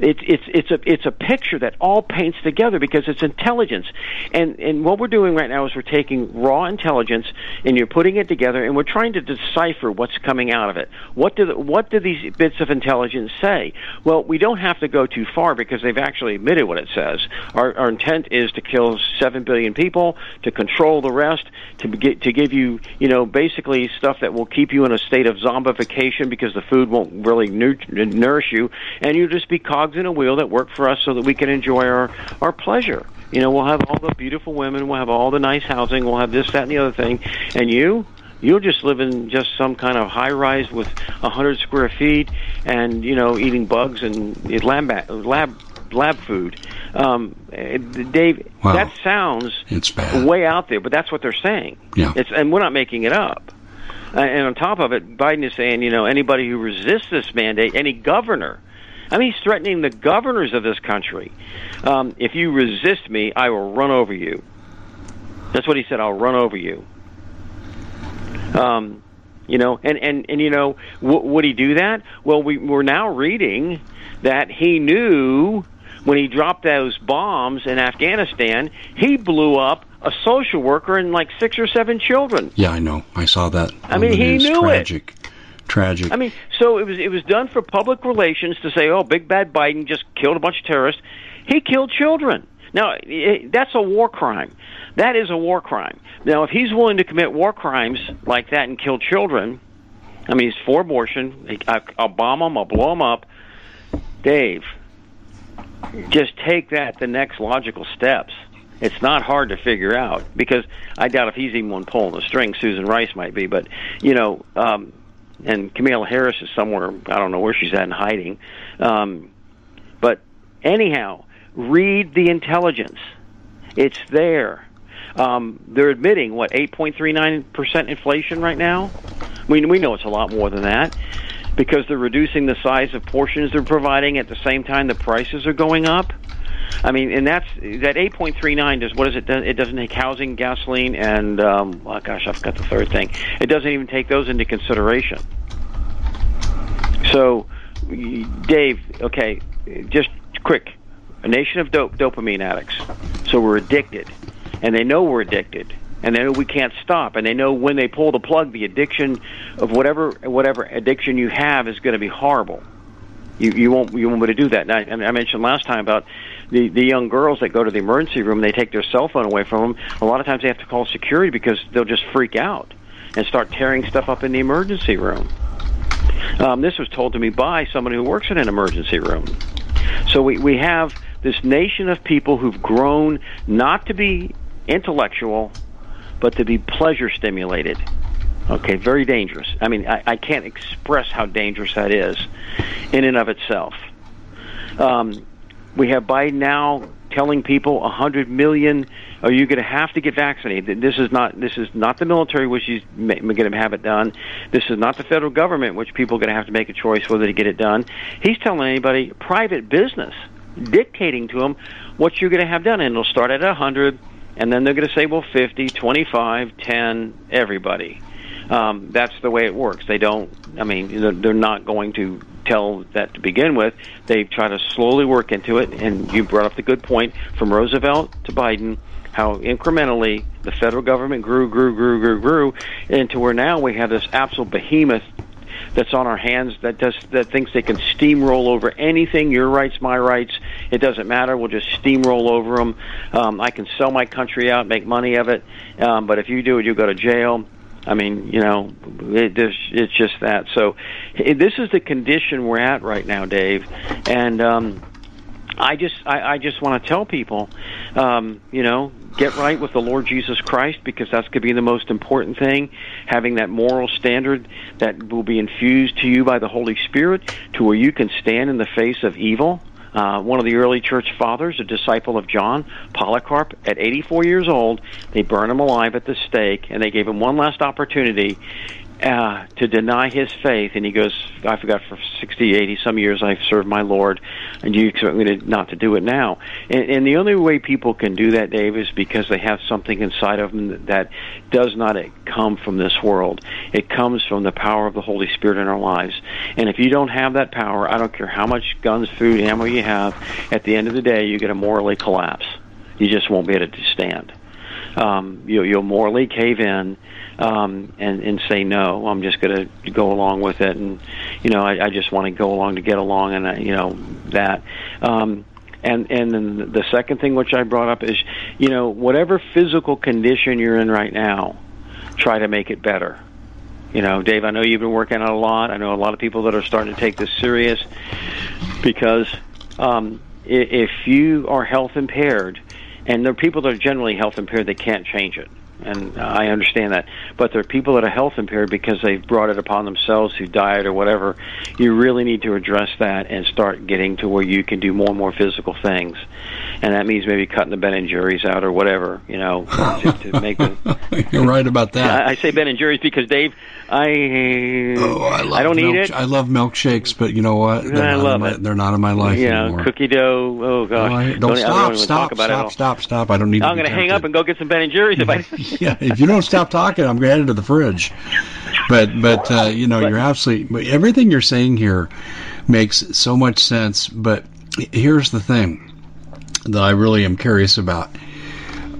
It's it's it's a it's a picture that all paints together because it's intelligence, and and what we're doing right now is we're taking raw intelligence and you're putting it together, and we're trying to decipher what's coming out of it. What do the, what do these bits of intelligence say? Well, we don't have to go too far because they've actually admitted what it says. Our, our intent is to kill seven billion people, to control the rest, to get, to give you you know basically stuff that will keep you in a state of zombification because the food won't really nourish you, and you just be cogs in a wheel that work for us so that we can enjoy our, our pleasure. You know, we'll have all the beautiful women, we'll have all the nice housing, we'll have this, that, and the other thing. And you, you'll just live in just some kind of high-rise with one hundred square feet and, you know, eating bugs and lab, lab, lab food. Um, Dave, well, that sounds it's bad. Way out there, but that's what they're saying. Yeah. It's, and we're not making it up. Uh, and on top of it, Biden is saying, you know, anybody who resists this mandate, any governor, I mean, he's threatening the governors of this country. Um, if you resist me, I will run over you. That's what he said, I'll run over you. Um, you know, and, and, and you know, w- would he do that? Well, we, we're now reading that he knew when he dropped those bombs in Afghanistan, he blew up a social worker and like six or seven children. Yeah, I know. I saw that. I mean, he knew tragic. it. Tragic. I mean, so it was it was done for public relations to say, oh, big bad Biden just killed a bunch of terrorists. He killed children. Now, it, that's a war crime. That is a war crime. Now, if he's willing to commit war crimes like that and kill children, I mean, he's for abortion. I, I'll bomb him. I'll blow him up. Dave, just take that the next logical steps. It's not hard to figure out, because I doubt if he's even one pulling the string. Susan Rice might be, but, you know, um, and Kamala Harris is somewhere, I don't know where she's at, in hiding. Um, but anyhow, read the intelligence. It's there. Um, they're admitting, what, eight point three nine percent inflation right now? We, we know it's a lot more than that, because they're reducing the size of portions they're providing. At the same time, the prices are going up. I mean, and that's that eight point three nine does what does it? It doesn't take housing, gasoline, and um, oh gosh, I forgot the third thing. It doesn't even take those into consideration. So, Dave, okay, just quick, a nation of dope, dopamine addicts. So we're addicted, and they know we're addicted, and they know we can't stop, and they know when they pull the plug, the addiction of whatever whatever addiction you have is going to be horrible. You, you won't you won't be able to do that. And I, and I mentioned last time about the, the young girls that go to the emergency room, they take their cell phone away from them. A lot of times they have to call security because they'll just freak out and start tearing stuff up in the emergency room. Um, this was told to me by somebody who works in an emergency room. So we, we have this nation of people who've grown not to be intellectual, but to be pleasure stimulated. Okay, very dangerous. I mean, I, I can't express how dangerous that is in and of itself. Um, we have Biden now telling people one hundred million, are you going to have to get vaccinated? This is not this is not the military, which is going to have it done. This is not the federal government, which people are going to have to make a choice whether to get it done. He's telling anybody, private business, dictating to them what you're going to have done. And it'll start at one hundred, and then they're going to say, well, fifty, twenty-five, ten, everybody. Um, that's the way it works. They don't, I mean, they're not going to tell that to begin with. They try to slowly work into it, and you brought up the good point from Roosevelt to Biden, how incrementally the federal government grew, grew, grew, grew, grew, into where now we have this absolute behemoth that's on our hands that does that thinks they can steamroll over anything, your rights, my rights, it doesn't matter, we'll just steamroll over them. Um, I can sell my country out, make money of it, um, but if you do it, you'll go to jail. I mean, you know, it, it's just that. So it, this is the condition we're at right now, Dave. And um, I just I, I just want to tell people, um, you know, get right with the Lord Jesus Christ, because that's going to be the most important thing, having that moral standard that will be infused to you by the Holy Spirit to where you can stand in the face of evil. Uh, one of the early church fathers, a disciple of John, Polycarp, at eighty-four years old, they burned him alive at the stake, and they gave him one last opportunity. uh, to deny his faith, and he goes, I forgot, for sixty, eighty some years I've served my Lord, and you expect me to, not to do it now. And, and the only way people can do that, Dave, is because they have something inside of them that, that does not come from this world. It comes from the power of the Holy Spirit in our lives. And if you don't have that power, I don't care how much guns, food, ammo you have, at the end of the day, you're going to morally collapse. You just won't be able to stand. Um, you, you'll morally cave in um, and, and say, no, I'm just going to go along with it. And, you know, I, I just want to go along to get along and, uh, you know, that. Um, and, and then the second thing which I brought up is, you know, whatever physical condition you're in right now, try to make it better. You know, Dave, I know you've been working out a lot. I know a lot of people that are starting to take this serious because um, if you are health impaired, and there are people that are generally health impaired, they can't change it. And I understand that. But there are people that are health impaired because they've brought it upon themselves through diet or whatever. You really need to address that and start getting to where you can do more and more physical things. And that means maybe cutting the Ben and Jerry's out or whatever, you know, to, to make the... You're right about that. I, I say Ben and Jerry's because, Dave, I oh, I, love I don't milk, eat it. I love milkshakes, but you know what? They're I love my, it. They're not in my life yeah, anymore. Yeah, cookie dough. Oh, gosh. Oh, I, don't, don't stop, don't stop, stop, stop, stop, stop. I don't need I'm to I'm going to hang up and go get some Ben and Jerry's if I... Yeah, if you don't stop talking, I'm going to head into the fridge. But, but uh, you know, but, you're absolutely... Everything you're saying here makes so much sense, but here's the thing that I really am curious about.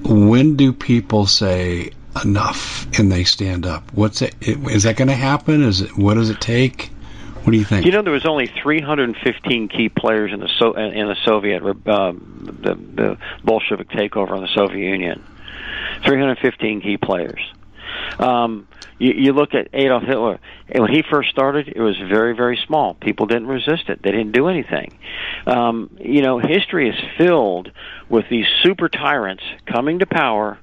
When do people say enough and they stand up? What's it, is that going to happen? Is it, what does it take? What do you think? You know, there was only three hundred fifteen key players in the so, in the Soviet uh, the, the Bolshevik takeover in the Soviet Union. three hundred fifteen key players. Um, you, you look at Adolf Hitler. When he first started, it was very, very small. People didn't resist it. They didn't do anything. Um, you know, history is filled with these super tyrants coming to power,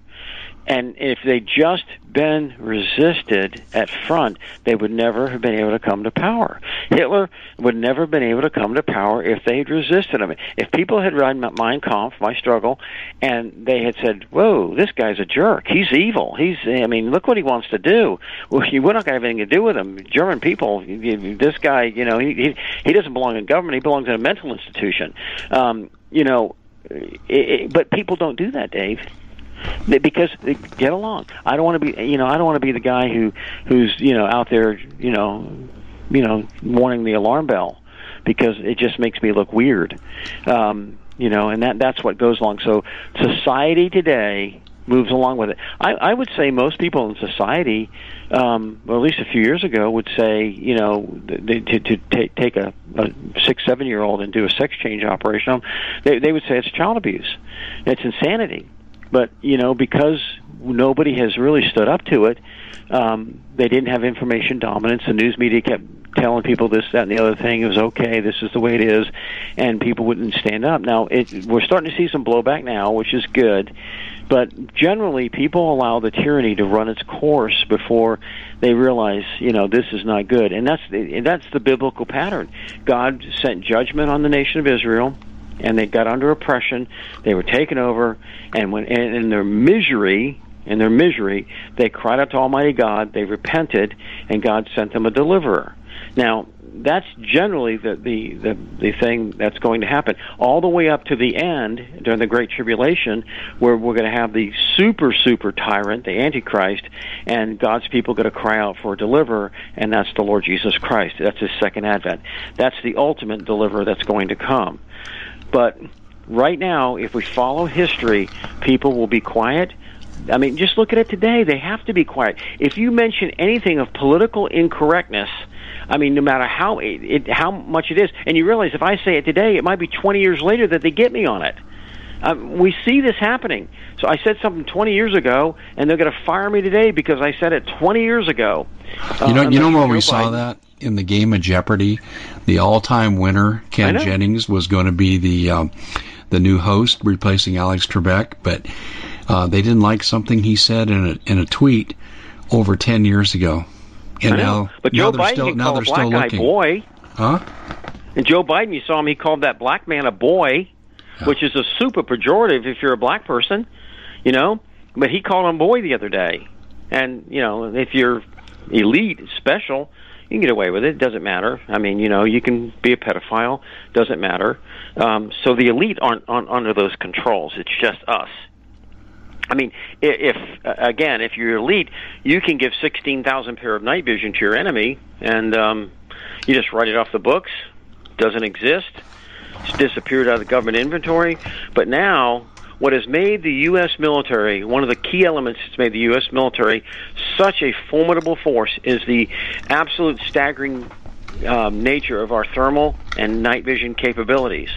and if they just been resisted at front, they would never have been able to come to power. Hitler would never have been able to come to power if they had resisted him. If people had read Mein Kampf, My Struggle, and they had said, whoa, this guy's a jerk. He's evil. He's, I mean, look what he wants to do. Well, we're not going to have anything to do with him. German people, this guy, you know, he, he, he doesn't belong in government. He belongs in a mental institution. Um, you know, it, it, but people don't do that, Dave. Because they get along. I don't want to be, you know, I don't want to be the guy who, who's, you know, out there, you know, you know, warning the alarm bell, because it just makes me look weird, um, you know, and that that's what goes along. So society today moves along with it. I, I would say most people in society, um, well, at least a few years ago, would say, you know, they, to, to take take a, a six, seven-year-old and do a sex change operation, they, they would say it's child abuse, it's insanity. But, you know, because nobody has really stood up to it, um, they didn't have information dominance. The news media kept telling people this, that, and the other thing. It was okay. This is the way it is. And people wouldn't stand up. Now, it, we're starting to see some blowback now, which is good. But generally, people allow the tyranny to run its course before they realize, you know, this is not good. And that's and that's the biblical pattern. God sent judgment on the nation of Israel. And they got under oppression. They were taken over, and when and in their misery, in their misery, they cried out to Almighty God. They repented, and God sent them a deliverer. Now, that's generally the the the, the thing that's going to happen all the way up to the end during the Great Tribulation, where we're going to have the super super tyrant, the Antichrist, and God's people going to cry out for a deliverer, and that's the Lord Jesus Christ. That's His second advent. That's the ultimate deliverer that's going to come. But right now, if we follow history, people will be quiet. I mean, just look at it today. They have to be quiet. If you mention anything of political incorrectness, I mean, no matter how it, it, how much it is, and you realize if I say it today, it might be twenty years later that they get me on it. Um, we see this happening. So I said something twenty years ago, and they're going to fire me today because I said it twenty years ago. Uh, you know, you know where we saw that? In the game of Jeopardy, the all-time winner, Ken Jennings, was going to be the um, the new host, replacing Alex Trebek, but uh, they didn't like something he said in a, in a tweet over ten years ago. And now, but now Joe Biden still, can now call a black guy boy. Huh? And Joe Biden, you saw him, he called that black man a boy, yeah. Which is a super pejorative if you're a black person, you know? But he called him boy the other day. And, you know, if you're elite, it's special. You can get away with it. It doesn't matter. I mean, you know, you can be a pedophile. Doesn't matter. Um, so the elite aren't on, under those controls. It's just us. I mean, if, again, if you're elite, you can give sixteen thousand pair of night vision to your enemy, and um, you just write it off the books. Doesn't exist. It's disappeared out of the government inventory. But now, what has made the U S military, one of the key elements that's made the U S military such a formidable force, is the absolute staggering um, nature of our thermal and night vision capabilities.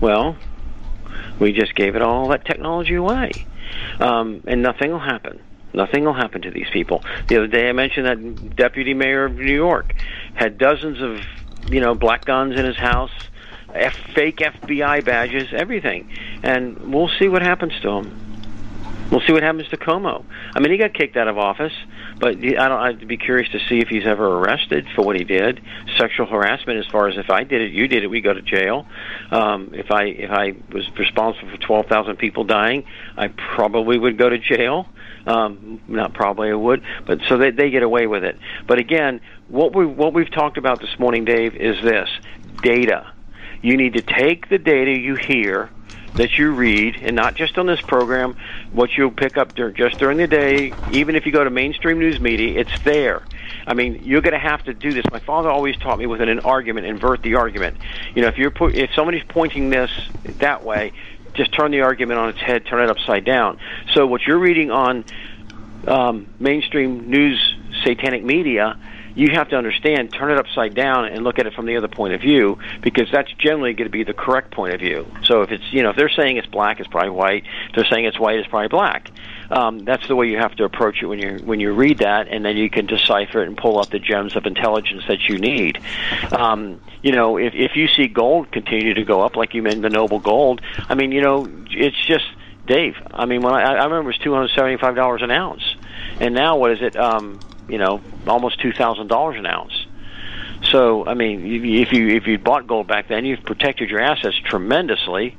Well, we just gave it all that technology away. Um, and nothing will happen. Nothing will happen to these people. The other day I mentioned that deputy mayor of New York had dozens of, you know, black guns in his house, F- fake F B I badges, everything. And we'll see what happens to him. We'll see what happens to Como. I mean, he got kicked out of office, but I don't, I'd be curious to see if he's ever arrested for what he did. Sexual harassment, as far as if I did it, you did it, we go to jail. Um, if I if I was responsible for twelve thousand people dying, I probably would go to jail. Um, not probably I would, but so they, they get away with it. But again, what we what we've talked about this morning, Dave, is this data. You need to take the data you hear, that you read, and not just on this program, what you'll pick up during, just during the day, even if you go to mainstream news media, it's there. I mean, you're going to have to do this. My father always taught me within an argument, invert the argument. You know, if you're po- if somebody's pointing this that way, just turn the argument on its head, turn it upside down. So what you're reading on um, mainstream news, satanic media, you have to understand, turn it upside down and look at it from the other point of view, because that's generally going to be the correct point of view. So if it's, you know, if they're saying it's black, it's probably white. If they're saying it's white, it's probably black. Um, that's the way you have to approach it when you when you read that, and then you can decipher it and pull out the gems of intelligence that you need. Um, you know, if if you see gold continue to go up, like you mentioned, the Noble Gold. I mean, you know, it's just, Dave. I mean, when I, I remember it was two hundred seventy-five dollars an ounce, and now what is it? Um, you know, almost two thousand dollars an ounce. So, I mean, if you if you bought gold back then, you've protected your assets tremendously.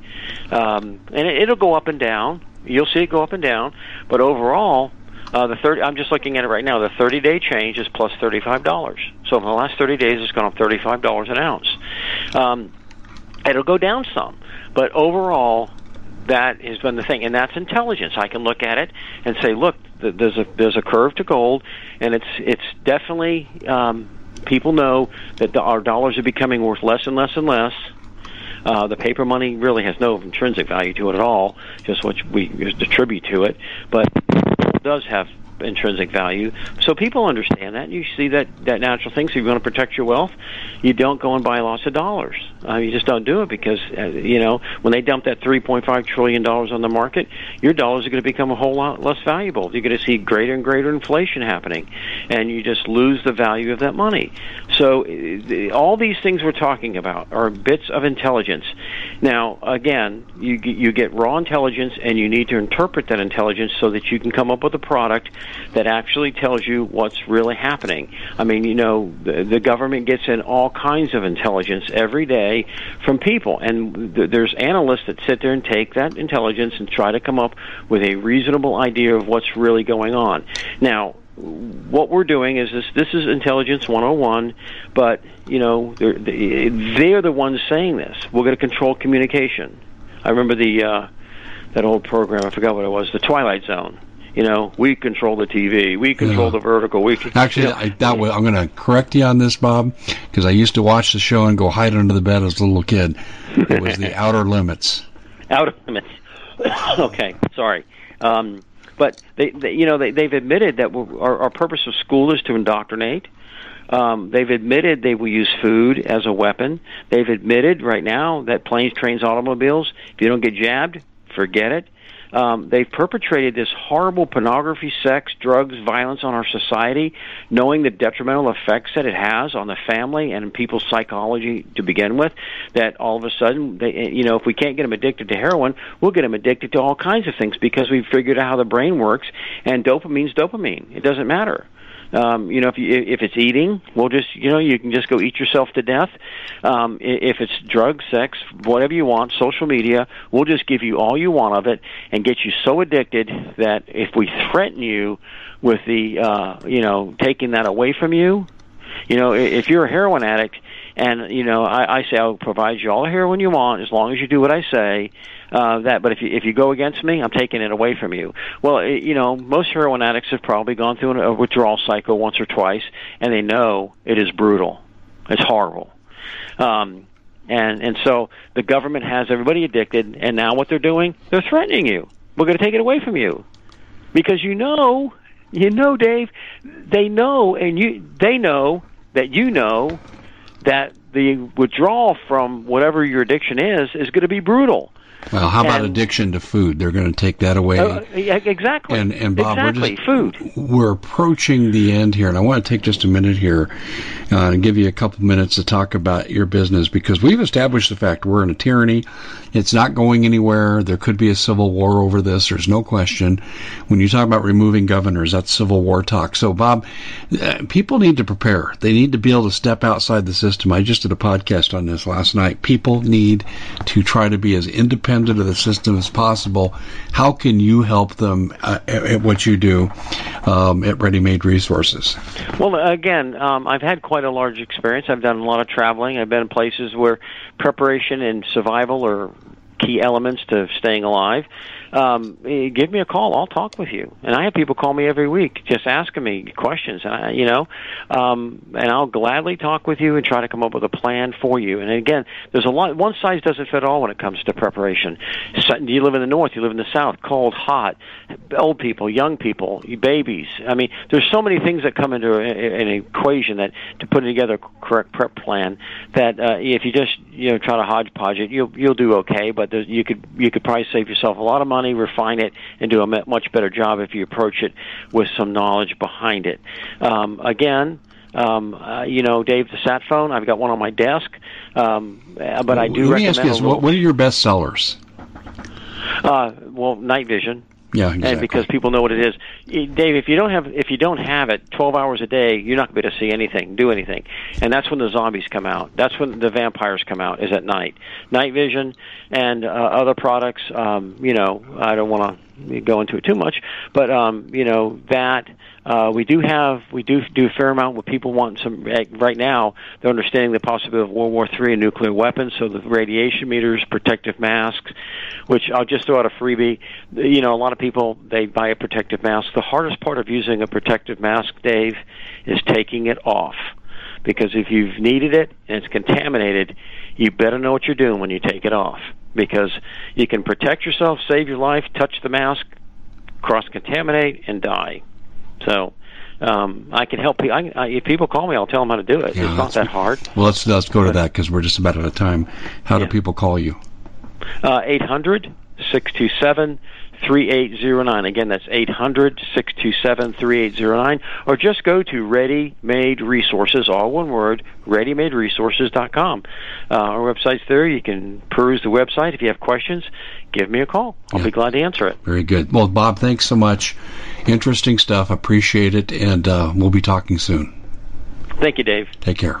Um, and it, it'll go up and down. You'll see it go up and down. But overall, uh, the thirty, I'm just looking at it right now, the thirty-day change is plus thirty-five dollars. So in the last thirty days, it's gone up thirty-five dollars an ounce. Um, it'll go down some. But overall, that has been the thing, and that's intelligence. I can look at it and say, look, there's a there's a curve to gold, and it's it's definitely um, people know that the, our dollars are becoming worth less and less and less. Uh, the paper money really has no intrinsic value to it at all, just what we just attribute to it, but it does have intrinsic value. So people understand that. You see that, that natural thing. So you want to protect your wealth, you don't go and buy lots of dollars. Uh, you just don't do it because, uh, you know, when they dump that three point five trillion dollars on the market, your dollars are going to become a whole lot less valuable. You're going to see greater and greater inflation happening, and you just lose the value of that money. So uh, all these things we're talking about are bits of intelligence. Now, again, you, you get raw intelligence, and you need to interpret that intelligence so that you can come up with a product that actually tells you what's really happening. I mean, you know, the, the government gets in all kinds of intelligence every day from people, and th- there's analysts that sit there and take that intelligence and try to come up with a reasonable idea of what's really going on. Now, what we're doing is this, this is Intelligence one oh one, but, you know, they're, they're the ones saying this. We're going to control communication. I remember the uh, that old program, I forgot what it was, The Twilight Zone. You know, we control the T V. We control yeah. the vertical. We control, actually, you know. I, that was, I'm going to correct you on this, Bob, because I used to watch the show and go hide under the bed as a little kid. It was The Outer Limits. Outer Limits. Okay, sorry. Um, but they, they, you know, they, they've admitted that we're, our, our purpose of school is to indoctrinate. Um, they've admitted they will use food as a weapon. They've admitted right now that planes, trains, automobiles. If you don't get jabbed, forget it. Um, they've perpetrated this horrible pornography, sex, drugs, violence on our society, knowing the detrimental effects that it has on the family and in people's psychology to begin with, that all of a sudden, they, you know, if we can't get them addicted to heroin, we'll get them addicted to all kinds of things because we've figured out how the brain works, and dopamine's dopamine. It doesn't matter. Um, you know, if you, if it's eating, well, just, you know, you can just go eat yourself to death. Um, if it's drugs, sex, whatever you want, social media, we'll just give you all you want of it and get you so addicted that if we threaten you with the, uh, you know, taking that away from you, you know, if you're a heroin addict, and, you know, I, I say I'll provide you all the heroin you want as long as you do what I say. Uh, that, but if you, if you go against me, I'm taking it away from you. Well, it, you know, most heroin addicts have probably gone through an, a withdrawal cycle once or twice, and they know it is brutal. It's horrible. Um, and, and so the government has everybody addicted, and now what they're doing, they're threatening you. We're going to take it away from you. Because you know, you know, Dave, they know, and you, they know that you know that the withdrawal from whatever your addiction is is going to be brutal. Well, how about and, addiction to food? They're going to take that away. Uh, exactly. And, and Bob, exactly. We're, just, food. we're approaching the end here, and I want to take just a minute here uh, and give you a couple minutes to talk about your business, because we've established the fact we're in a tyranny. It's not going anywhere. There could be a civil war over this. There's no question. When you talk about removing governors, that's civil war talk. So, Bob, uh, people need to prepare. They need to be able to step outside the system. I just did a podcast on this last night. People need to try to be as independent of the system as possible. How can you help them uh, at, at what you do um, at Ready Made Resources? Well, again, um, I've had quite a large experience. I've done a lot of traveling. I've been in places where preparation and survival are key elements to staying alive. Um, give me a call. I'll talk with you. And I have people call me every week just asking me questions, and I, you know, um, and I'll gladly talk with you and try to come up with a plan for you. And again, there's a lot. One size doesn't fit all when it comes to preparation. So, you live in the north, you live in the south, cold, hot, old people, young people, babies. I mean, there's so many things that come into a, an equation that to put together a correct prep plan that uh, if you just, you know, try to hodgepodge it, you'll you'll do okay. But you could you could probably save yourself a lot of money. Money, refine it, and do a much better job if you approach it with some knowledge behind it. Um, again, um, uh, you know, Dave, the sat phone, I've got one on my desk, um, but I do Let recommend... Let me ask you this, what, what are your best sellers? Uh, well, night vision. Yeah, exactly. And because people know what it is, Dave. If you don't have, if you don't have it, twelve hours a day, you're not going to be able to see anything, do anything, and that's when the zombies come out. That's when the vampires come out. Is at night, night vision, and uh, other products. Um, you know, I don't want to go into it too much, but um, you know that uh, we do have, we do do a fair amount. What people want some right now, they're understanding the possibility of World War Three and nuclear weapons. So the radiation meters, protective masks, which I'll just throw out a freebie. You know, a lot of people, they buy a protective mask. The hardest part of using a protective mask, Dave, is taking it off, because if you've needed it and it's contaminated, you better know what you're doing when you take it off, because you can protect yourself, save your life, touch the mask, cross-contaminate, and die. So um, I can help people. I, I, if people call me, I'll tell them how to do it. Yeah, it's not that hard. Well, let's, let's go to that, because we're just about out of time. How yeah. do people call you? Uh, eight hundred, six two seven, three eight zero nine. Again, that's eight hundred, six two seven, three eight zero nine. Or just go to Ready Made Resources, all one word, ready made resources dot com. Uh, our website's there. You can peruse the website. If you have questions, give me a call. I'll yeah. be glad to answer it. Very good. Well, Bob, thanks so much. Interesting stuff. Appreciate it. And uh, we'll be talking soon. Thank you, Dave. Take care.